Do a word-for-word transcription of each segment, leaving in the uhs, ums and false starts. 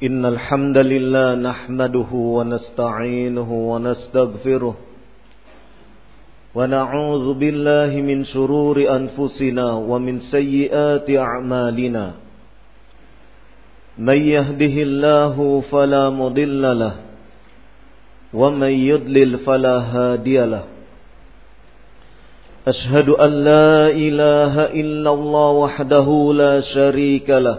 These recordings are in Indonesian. إن الحمد لله نحمده ونستعينه ونستغفره ونعوذ بالله من شرور أنفسنا ومن سيئات أعمالنا من يهده الله فلا مضل له ومن يضلل فلا هادي له أشهد أن لا إله إلا الله وحده لا شريك له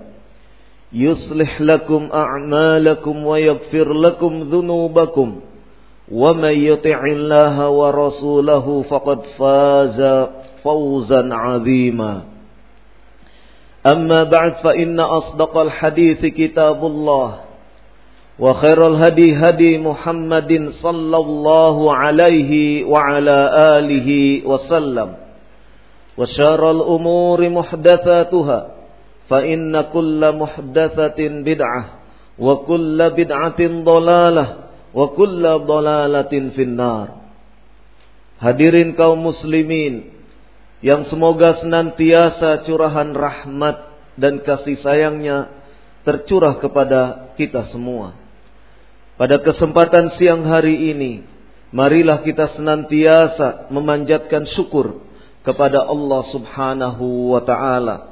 يصلح لكم أعمالكم ويغفر لكم ذنوبكم ومن يطع الله ورسوله فقد فاز فوزا عظيما أما بعد فإن أصدق الحديث كتاب الله وخير الهدي هدي محمد صلى الله عليه وعلى آله وسلم وشر الأمور محدثاتها فإن كل محدثة بدعة وكل بدعة ضلالة وكل ضلالة في النار. Hadirin kaum muslimin yang semoga senantiasa curahan rahmat dan kasih sayangnya tercurah kepada kita semua. Pada kesempatan siang hari ini, marilah kita senantiasa memanjatkan syukur kepada Allah subhanahu wa ta'ala.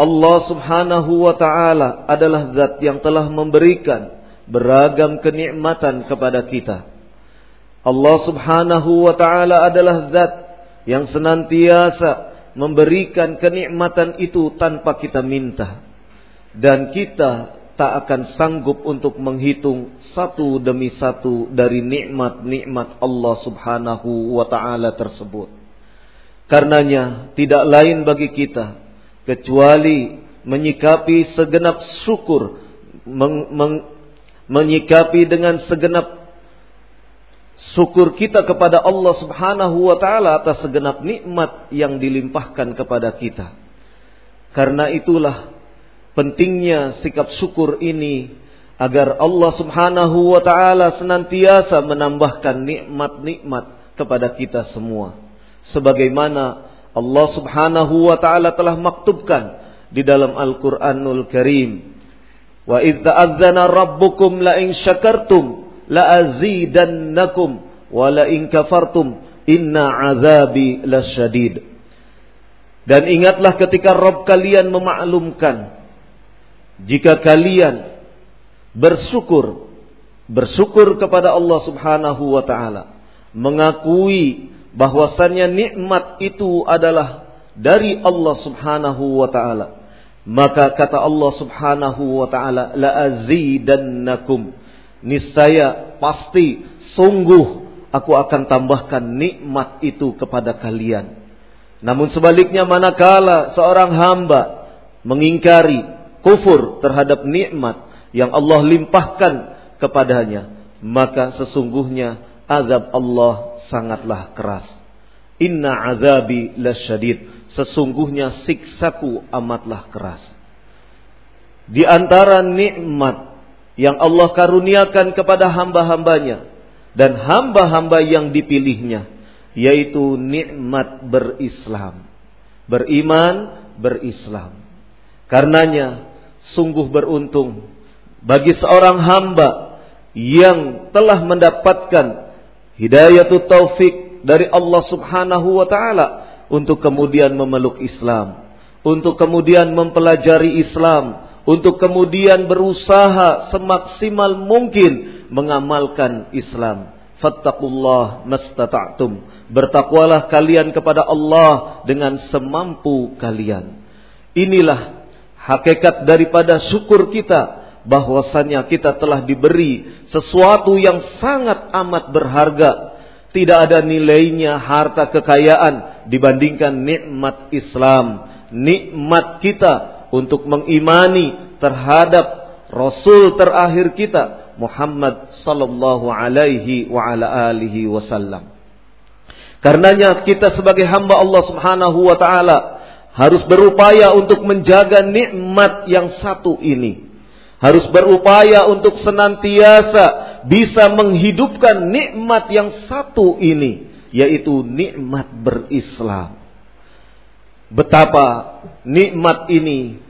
Allah subhanahu wa ta'ala adalah zat yang telah memberikan beragam kenikmatan kepada kita. Allah subhanahu wa ta'ala adalah zat yang senantiasa memberikan kenikmatan itu tanpa kita minta. Dan kita tak akan sanggup untuk menghitung satu demi satu dari nikmat-nikmat Allah subhanahu wa ta'ala tersebut. Karenanya tidak lain bagi kita kecuali menyikapi segenap syukur, meng, meng, menyikapi dengan segenap syukur kita kepada Allah subhanahu wa ta'ala atas segenap nikmat yang dilimpahkan kepada kita. Karena itulah pentingnya sikap syukur ini agar Allah subhanahu wa ta'ala senantiasa menambahkan nikmat-nikmat kepada kita semua. Sebagaimana Allah subhanahu wa ta'ala telah maktubkan di dalam Al-Quranul Karim. Wa idh ta'adzana rabbukum la'in syakartum la'azidannakum wa la'in kafartum inna azabi lasyadid. Dan ingatlah ketika Rabb kalian memaklumkan, jika kalian bersyukur, bersyukur kepada Allah subhanahu wa ta'ala, mengakui bahwasannya nikmat itu adalah dari Allah subhanahu wa ta'ala, maka kata Allah subhanahu wa ta'ala, la'azidannakum, niscaya pasti, sungguh aku akan tambahkan nikmat itu kepada kalian. Namun sebaliknya, manakala seorang hamba mengingkari, kufur terhadap nikmat yang Allah limpahkan kepadanya, maka sesungguhnya azab Allah sangatlah keras. Inna azabi lasyadid. Sesungguhnya siksaku amatlah keras. Di antara nikmat yang Allah karuniakan kepada hamba-hambanya dan hamba-hamba yang dipilihnya, yaitu nikmat berislam, beriman, berislam. Karenanya sungguh beruntung bagi seorang hamba yang telah mendapatkan hidayatut taufik dari Allah subhanahu wa ta'ala untuk kemudian memeluk Islam, untuk kemudian mempelajari Islam, untuk kemudian berusaha semaksimal mungkin mengamalkan Islam. Fattaqullah mastata'tum. Bertakwalah kalian kepada Allah dengan semampu kalian. Inilah hakikat daripada syukur kita, bahwasannya kita telah diberi sesuatu yang sangat amat berharga. Tidak ada nilainya harta kekayaan dibandingkan nikmat Islam, nikmat kita untuk mengimani terhadap Rasul terakhir kita, Muhammad sallallahu alaihi wa ala alihi wasallam. Karenanya kita sebagai hamba Allah Subhanahu wa taala harus berupaya untuk menjaga nikmat yang satu ini. Harus berupaya untuk senantiasa bisa menghidupkan nikmat yang satu ini, yaitu nikmat berislam. Betapa nikmat ini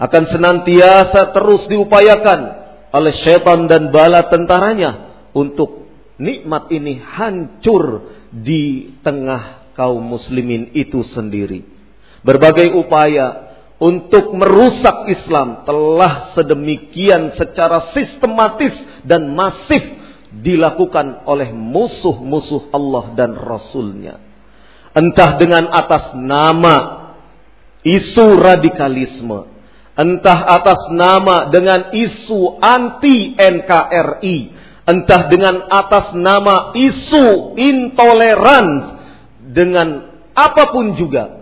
akan senantiasa terus diupayakan oleh syaitan dan bala tentaranya untuk nikmat ini hancur di tengah kaum muslimin itu sendiri. Berbagai upaya untuk merusak Islam telah sedemikian secara sistematis dan masif dilakukan oleh musuh-musuh Allah dan Rasulnya. Entah dengan atas nama isu radikalisme, entah atas nama dengan isu anti-N K R I, entah dengan atas nama isu intoleransi, dengan apapun juga.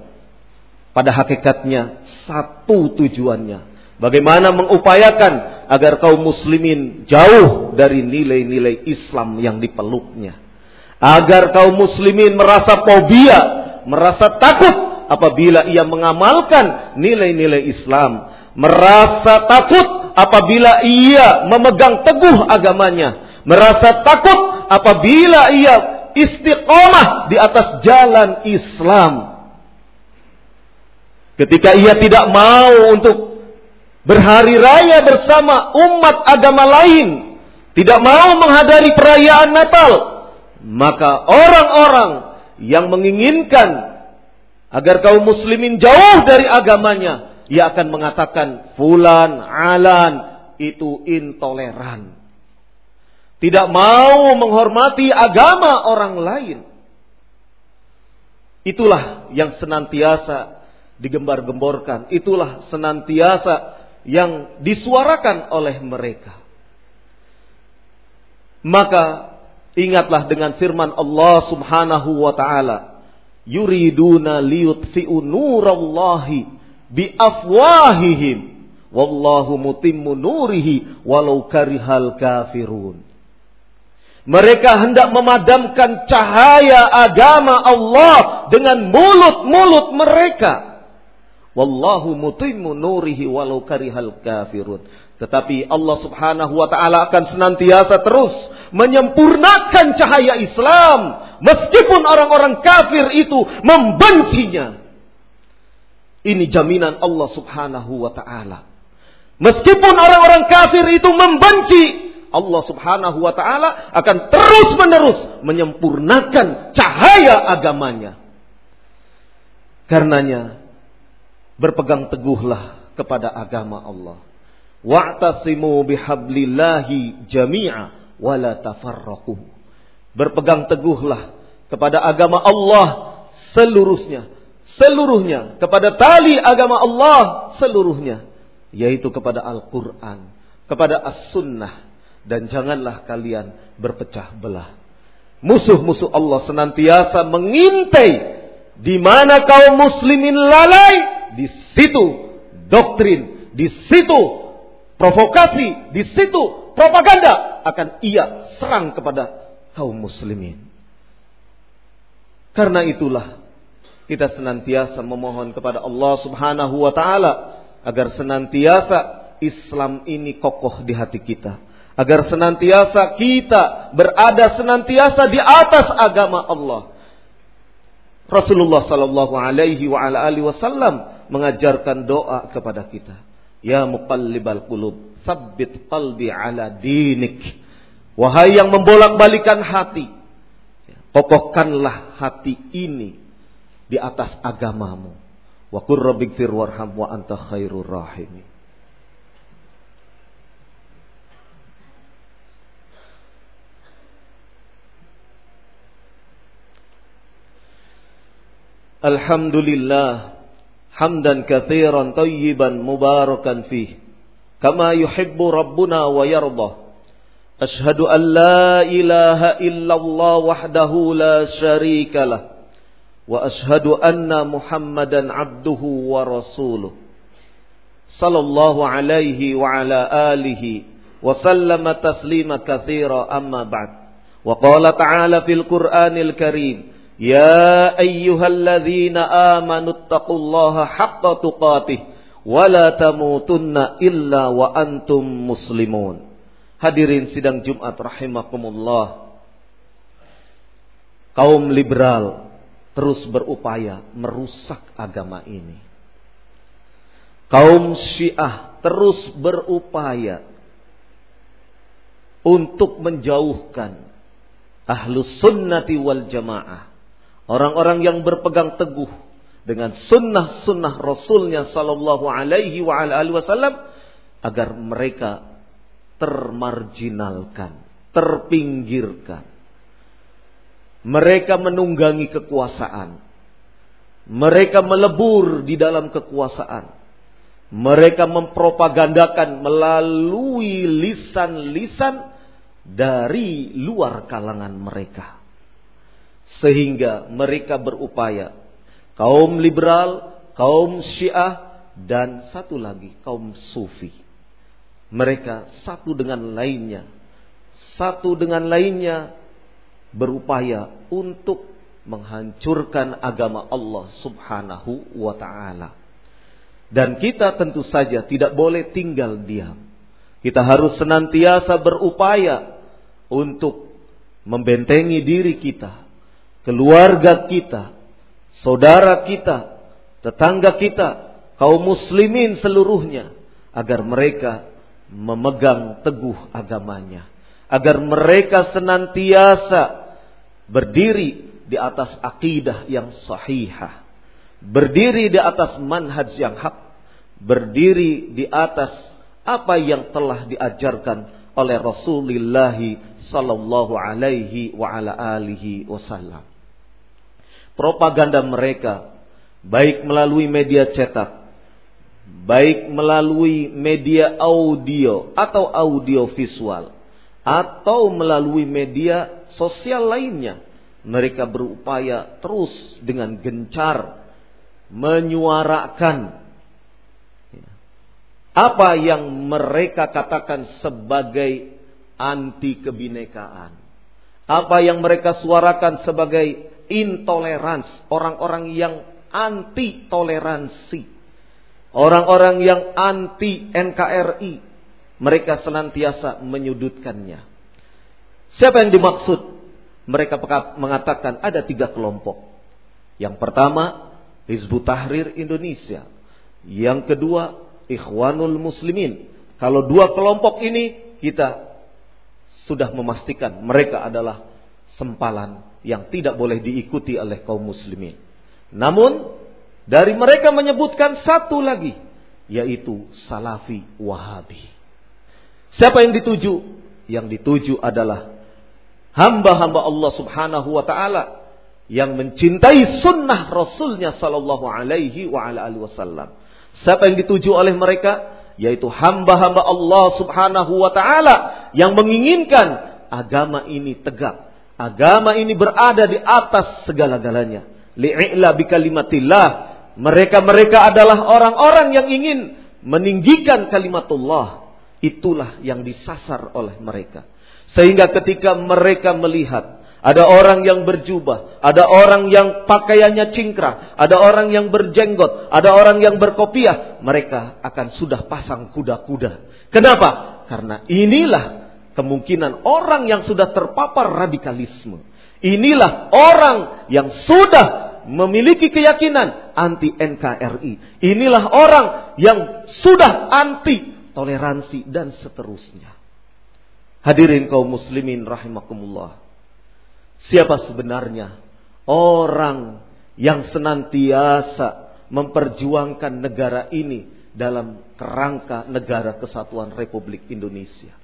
Pada hakikatnya satu tujuannya. Bagaimana mengupayakan agar kaum muslimin jauh dari nilai-nilai Islam yang dipeluknya. Agar kaum muslimin merasa fobia, merasa takut apabila ia mengamalkan nilai-nilai Islam. Merasa takut apabila ia memegang teguh agamanya. Merasa takut apabila ia istiqomah di atas jalan Islam. Ketika ia tidak mau untuk berhari raya bersama umat agama lain, tidak mau menghadiri perayaan Natal, maka orang-orang yang menginginkan agar kaum muslimin jauh dari agamanya, ia akan mengatakan fulan alan itu intoleran. Tidak mau menghormati agama orang lain. Itulah yang senantiasa digembar-gemborkan. Itulah senantiasa yang disuarakan oleh mereka. Maka ingatlah dengan firman Allah Subhanahu wa taala, yuriduna liyutfi'u nurallahi biafwahihim wallahu mutimmu nurihi walau karihal kafirun. Mereka hendak memadamkan cahaya agama Allah dengan mulut-mulut mereka. Wallahu mutimmu nurihi walau karihal kafirun. Tetapi Allah Subhanahu wa taala akan senantiasa terus menyempurnakan cahaya Islam meskipun orang-orang kafir itu membencinya. Ini jaminan Allah Subhanahu wa ta'ala. Meskipun orang-orang kafir itu membenci, Allah Subhanahu wa ta'ala akan terus-menerus menyempurnakan cahaya agamanya. Karenanya, berpegang teguhlah kepada agama Allah. Wa'tasimu bihablillahi jami'a wa la tafarraqu. Berpegang teguhlah kepada agama Allah seluruhnya. Seluruhnya. Kepada tali agama Allah seluruhnya. Yaitu kepada Al-Quran. Kepada As-Sunnah. Dan janganlah kalian berpecah belah. Musuh-musuh Allah senantiasa mengintai. Di mana kaum muslimin lalai, di situ doktrin. Di situ provokasi. Di situ propaganda. Akan ia serang kepada kaum muslimin. Karena itulah kita senantiasa memohon kepada Allah Subhanahu wa ta'ala agar senantiasa Islam ini kokoh di hati kita. Agar senantiasa kita berada senantiasa di atas agama Allah. Rasulullah sallallahu alaihi wa ala alihi wasallam mengajarkan doa kepada kita. Ya muqallibal qulub, tsabbit qalbi ala dinik. Wahai yang membolak-balikan hati, kokohkanlah hati ini di atas agamamu. Wa qur rabbighfir warham wa anta khairur rahimin. Alhamdulillah hamdan katsiran tayyiban mubarakan fih kama yuhibbu rabbuna wa yardah. Ashhadu an la ilaha illallah wahdahu la syarika lah wa ashhadu anna Muhammadan abduhu wa rasuluh sallallahu alaihi wa ala alihi wa sallama taslima katsira amma ba'd. Wa qala ta'ala fil Qur'anil Karim, ya ayyuhalladzina amanuttaqullaha haqqa tuqatih wa la tamutunna illa wa antum muslimun. Hadirin sidang Jumat rahimakumullah. Kaum liberal terus berupaya merusak agama ini. Kaum Syiah terus berupaya untuk menjauhkan Ahlus Sunnati wal Jamaah, orang-orang yang berpegang teguh dengan sunnah-sunnah Rasulnya sallallahu alaihi wa ala alihi wasallam, agar mereka termarginalkan, terpinggirkan. Mereka menunggangi kekuasaan. Mereka melebur di dalam kekuasaan. Mereka mempropagandakan melalui lisan-lisan dari luar kalangan mereka. Sehingga mereka berupaya, kaum liberal, kaum Syiah, dan satu lagi kaum Sufi. Mereka satu dengan lainnya, satu dengan lainnya berupaya untuk menghancurkan agama Allah subhanahu wa ta'ala. Dan kita tentu saja tidak boleh tinggal diam. Kita harus senantiasa berupaya untuk membentengi diri kita, keluarga kita, saudara kita, tetangga kita, kaum muslimin seluruhnya, agar mereka memegang teguh agamanya, agar mereka senantiasa berdiri di atas akidah yang sahihah, berdiri di atas manhaj yang hak, berdiri di atas apa yang telah diajarkan oleh Rasulullah sallallahu alaihi wa ala alihi wasallam. Propaganda mereka, baik melalui media cetak, baik melalui media audio atau audio visual, atau melalui media sosial lainnya, mereka berupaya terus dengan gencar menyuarakan apa yang mereka katakan sebagai anti kebinekaan, apa yang mereka suarakan sebagai intoleransi, orang-orang yang anti toleransi, orang-orang yang anti N K R I, mereka senantiasa menyudutkannya. Siapa yang dimaksud? Mereka mengatakan ada tiga kelompok. Yang pertama, Hizbut Tahrir Indonesia. Yang kedua, Ikhwanul Muslimin. Kalau dua kelompok ini, kita sudah memastikan mereka adalah sempalan yang tidak boleh diikuti oleh kaum muslimin. Namun dari mereka menyebutkan satu lagi, yaitu Salafi Wahabi. Siapa yang dituju? Yang dituju adalah hamba-hamba Allah subhanahu wa ta'ala yang mencintai sunnah Rasulnya sallallahu alaihi wa ala alihi wasallam. Siapa yang dituju oleh mereka? Yaitu hamba-hamba Allah subhanahu wa ta'ala yang menginginkan agama ini tegak, agama ini berada di atas segala-galanya. Li'ila bi kalimatillah. Mereka-mereka adalah orang-orang yang ingin meninggikan kalimatullah. Itulah yang disasar oleh mereka. Sehingga ketika mereka melihat ada orang yang berjubah, ada orang yang pakaiannya cingkrang, ada orang yang berjenggot, ada orang yang berkopiah, mereka akan sudah pasang kuda-kuda. Kenapa? Karena inilah kemungkinan orang yang sudah terpapar radikalisme. Inilah orang yang sudah memiliki keyakinan anti N K R I. Inilah orang yang sudah anti toleransi dan seterusnya. Hadirin kaum muslimin rahimakumullah. Siapa sebenarnya orang yang senantiasa memperjuangkan negara ini dalam kerangka negara kesatuan Republik Indonesia?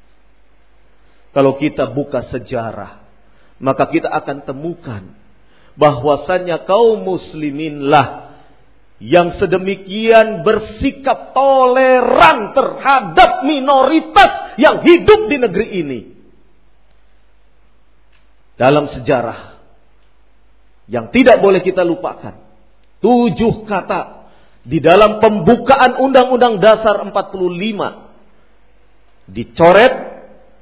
Kalau kita buka sejarah, maka kita akan temukan bahwasannya kaum musliminlah yang sedemikian bersikap toleran terhadap minoritas yang hidup di negeri ini. Dalam sejarah yang tidak boleh kita lupakan, tujuh kata di dalam pembukaan Undang-Undang Dasar empat puluh lima dicoret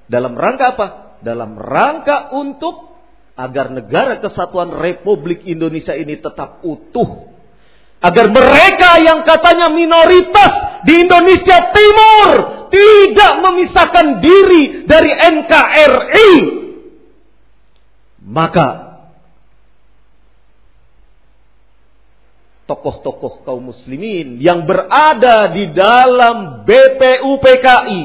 dalam rangka apa? Dalam rangka untuk agar negara kesatuan Republik Indonesia ini tetap utuh. Agar mereka yang katanya minoritas di Indonesia Timur tidak memisahkan diri dari N K R I. Maka tokoh-tokoh kaum muslimin yang berada di dalam B P U P K I,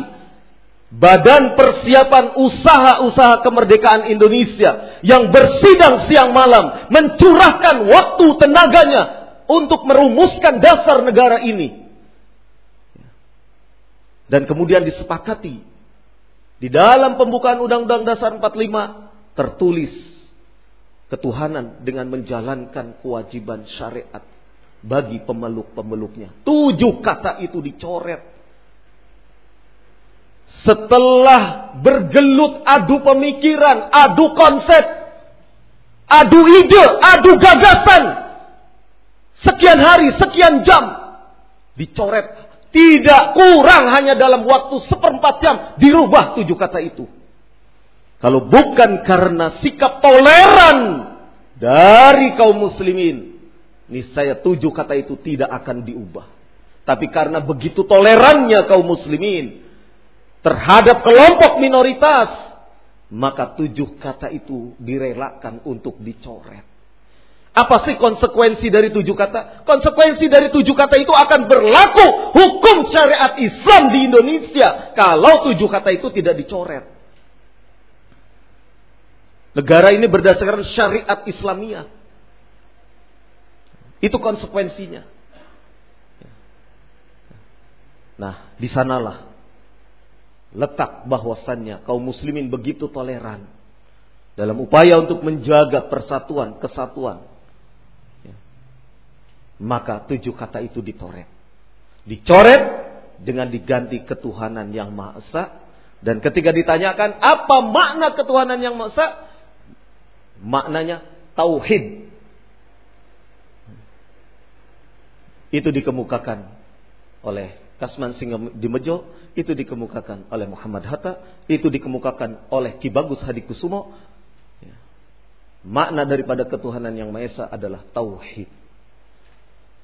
Badan Persiapan Usaha-Usaha Kemerdekaan Indonesia, yang bersidang siang malam, mencurahkan waktu tenaganya untuk merumuskan dasar negara ini. Dan kemudian disepakati di dalam pembukaan Undang-Undang Dasar empat puluh lima tertulis ketuhanan dengan menjalankan kewajiban syariat bagi pemeluk-pemeluknya. Tujuh kata itu dicoret. Setelah bergelut adu pemikiran, adu konsep, adu ide, adu gagasan, sekian hari, sekian jam, dicoret. Tidak kurang hanya dalam waktu seperempat jam, dirubah tujuh kata itu. Kalau bukan karena sikap toleran dari kaum muslimin, niscaya tujuh kata itu tidak akan diubah. Tapi karena begitu tolerannya kaum muslimin terhadap kelompok minoritas, maka tujuh kata itu direlakan untuk dicoret. Apa sih konsekuensi dari tujuh kata? Konsekuensi dari tujuh kata itu akan berlaku hukum syariat Islam di Indonesia kalau tujuh kata itu tidak dicoret. Negara ini berdasarkan syariat Islamiyah. Itu konsekuensinya. Nah, di sanalah letak bahwasannya kaum muslimin begitu toleran dalam upaya untuk menjaga persatuan, kesatuan. Ya. Maka tujuh kata itu dicoret. Dicoret dengan diganti ketuhanan yang Maha Esa. Dan ketika ditanyakan apa makna ketuhanan yang Maha Esa, maknanya tauhid. Itu dikemukakan oleh Kasman Singodimejo, itu dikemukakan oleh Muhammad Hatta, itu dikemukakan oleh Ki Bagus Hadikusumo. Ya. Makna daripada ketuhanan yang Maha Esa adalah tauhid.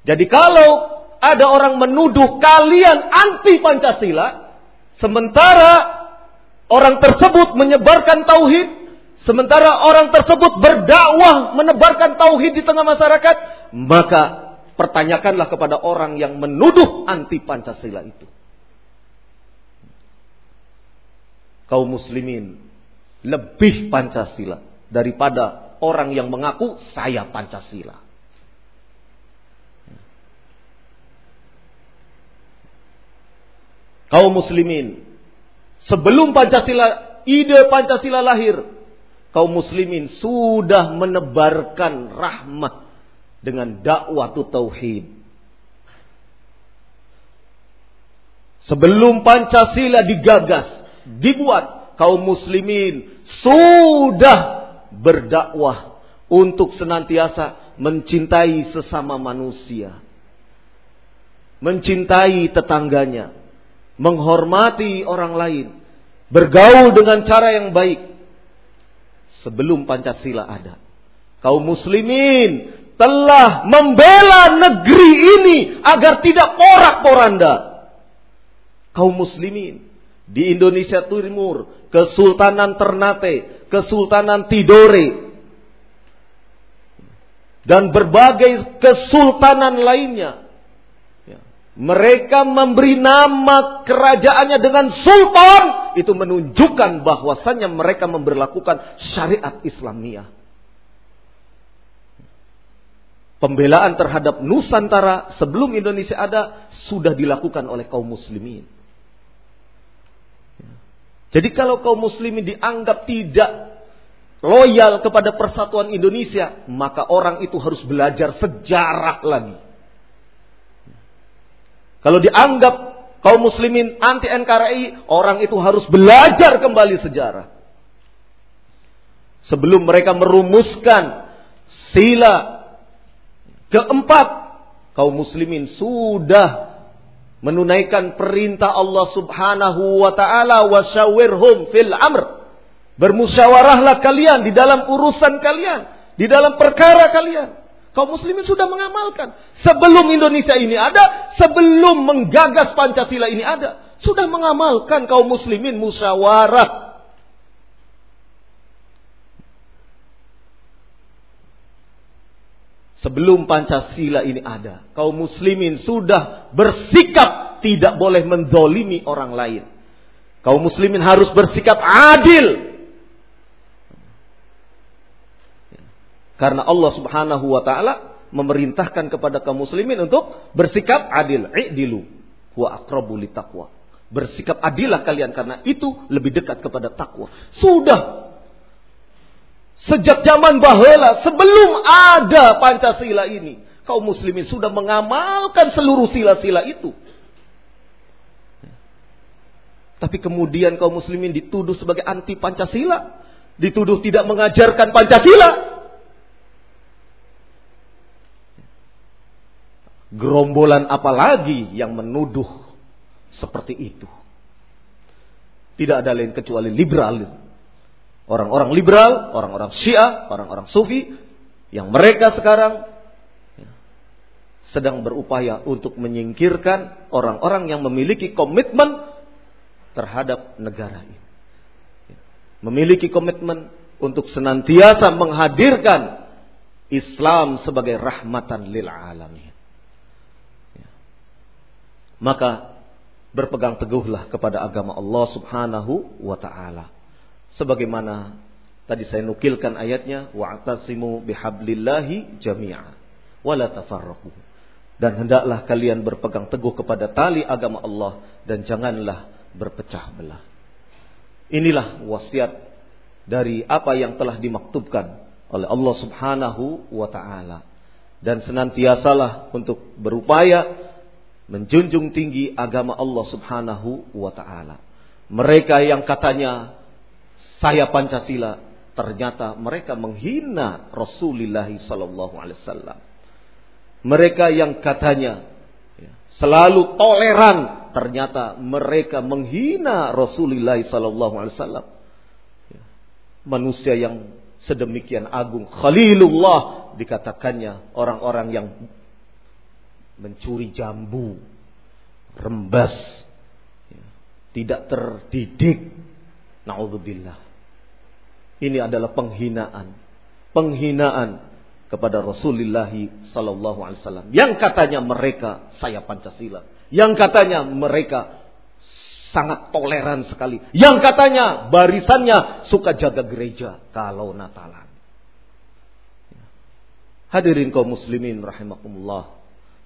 Jadi kalau ada orang menuduh kalian anti Pancasila, sementara orang tersebut menyebarkan tauhid, sementara orang tersebut berdakwah menebarkan tauhid di tengah masyarakat, maka pertanyakanlah kepada orang yang menuduh anti Pancasila itu. Kaum muslimin lebih Pancasila daripada orang yang mengaku saya Pancasila. Kaum muslimin, sebelum Pancasila, ide Pancasila lahir, kaum muslimin sudah menebarkan rahmat dengan dakwah tauhid. Sebelum Pancasila digagas, dibuat, kaum muslimin sudah berdakwah untuk senantiasa mencintai sesama manusia, mencintai tetangganya, menghormati orang lain, bergaul dengan cara yang baik. Sebelum Pancasila ada, kaum muslimin telah membela negeri ini agar tidak porak-poranda. Kaum muslimin di Indonesia Timur, Kesultanan Ternate, Kesultanan Tidore, dan berbagai kesultanan lainnya, mereka memberi nama kerajaannya dengan sultan. Itu menunjukkan bahwasannya mereka memberlakukan syariat Islamiyah. Pembelaan terhadap Nusantara sebelum Indonesia ada sudah dilakukan oleh kaum muslimin. Jadi kalau kaum muslimin dianggap tidak loyal kepada persatuan Indonesia, maka orang itu harus belajar sejarah lagi. Kalau dianggap kaum muslimin anti N K R I, orang itu harus belajar kembali sejarah. Sebelum mereka merumuskan sila keempat, kaum muslimin sudah menunaikan perintah Allah Subhanahu wa taala, wasyawirhum fil amr. Bermusyawarahlah kalian di dalam urusan kalian, di dalam perkara kalian. Kaum muslimin sudah mengamalkan. Sebelum Indonesia ini ada, sebelum menggagas Pancasila ini ada, sudah mengamalkan kaum muslimin musyawarah. Sebelum Pancasila ini ada, kaum muslimin sudah bersikap tidak boleh menzalimi orang lain. Kaum muslimin harus bersikap adil. Karena Allah Subhanahu wa taala memerintahkan kepada kaum muslimin untuk bersikap adil. I'dilu wa aqrabu litaqwa. Bersikap adillah kalian karena itu lebih dekat kepada takwa. Sudah sejak zaman baheula sebelum ada Pancasila ini, kaum muslimin sudah mengamalkan seluruh sila-sila itu. Tapi kemudian kaum muslimin dituduh sebagai anti Pancasila, dituduh tidak mengajarkan Pancasila. Gerombolan apalagi yang menuduh seperti itu? Tidak ada lain kecuali liberal. Orang-orang liberal, orang-orang Syiah, orang-orang Sufi, yang mereka sekarang sedang berupaya untuk menyingkirkan orang-orang yang memiliki komitmen terhadap negara ini. Memiliki komitmen untuk senantiasa menghadirkan Islam sebagai rahmatan lil alamin. Maka berpegang teguhlah kepada agama Allah Subhanahu wa taala. Sebagaimana tadi saya nukilkan ayatnya, wa'tasimu bihablillahi jami'a wa la tafarraqu. Dan hendaklah kalian berpegang teguh kepada tali agama Allah dan janganlah berpecah belah. Inilah wasiat dari apa yang telah dimaktubkan oleh Allah Subhanahu wa taala. Dan senantiasalah untuk berupaya menjunjung tinggi agama Allah Subhanahu wa ta'ala. Mereka yang katanya saya Pancasila, ternyata mereka menghina Rasulullah sallallahu alaihi wasallam. Mereka yang katanya selalu toleran, ternyata mereka menghina Rasulullah sallallahu alaihi wasallam. Manusia yang sedemikian agung, Khalilullah, dikatakannya orang-orang yang mencuri jambu, rembas, tidak terdidik. Na'udzubillah. Ini adalah penghinaan, penghinaan kepada Rasulullah sallallahu alaihi wasallam. Yang katanya mereka saya Pancasila, yang katanya mereka sangat toleran sekali, yang katanya barisannya suka jaga gereja kalau Natalan. Hadirin kaum muslimin rahimakumullah.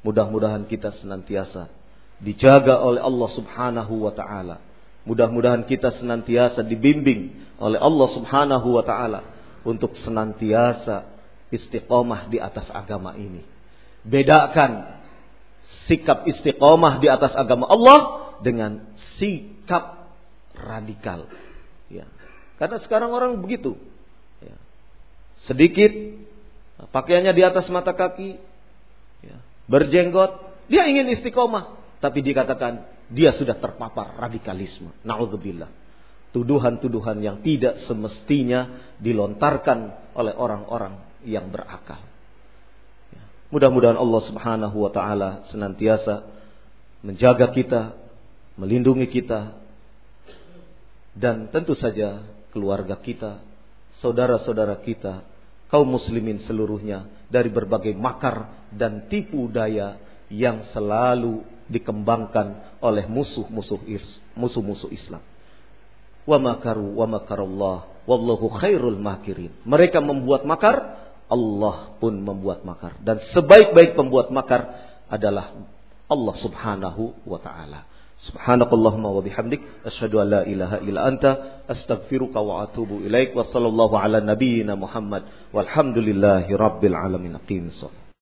Mudah-mudahan kita senantiasa dijaga oleh Allah Subhanahu wa taala. Mudah-mudahan kita senantiasa dibimbing oleh Allah Subhanahu wa taala untuk senantiasa istiqomah di atas agama ini. Bedakan sikap istiqomah di atas agama Allah dengan sikap radikal. Ya. Karena sekarang orang begitu. Ya. Sedikit pakaiannya di atas mata kaki. Ya. Berjenggot, dia ingin istiqomah, tapi dikatakan dia sudah terpapar radikalisme. Na'udzubillah. Tuduhan-tuduhan yang tidak semestinya dilontarkan oleh orang-orang yang berakal. Mudah-mudahan Allah Subhanahu wa taala senantiasa menjaga kita, melindungi kita, dan tentu saja keluarga kita, saudara-saudara kita, kaum muslimin seluruhnya dari berbagai makar dan tipu daya yang selalu dikembangkan oleh musuh-musuh musuh-musuh Islam. Wa makaru wa makarallah wallahu khairul makirin. Mereka membuat makar, Allah pun membuat makar, dan sebaik-baik pembuat makar adalah Allah Subhanahu wa taala. Subhanakallahumma wa bihamdik asyhadu an la ilaha illa anta astaghfiruka wa atubu ilaik wa sallallahu ala nabiyyina Muhammad walhamdulillahi rabbil alamin. Aqim shalah.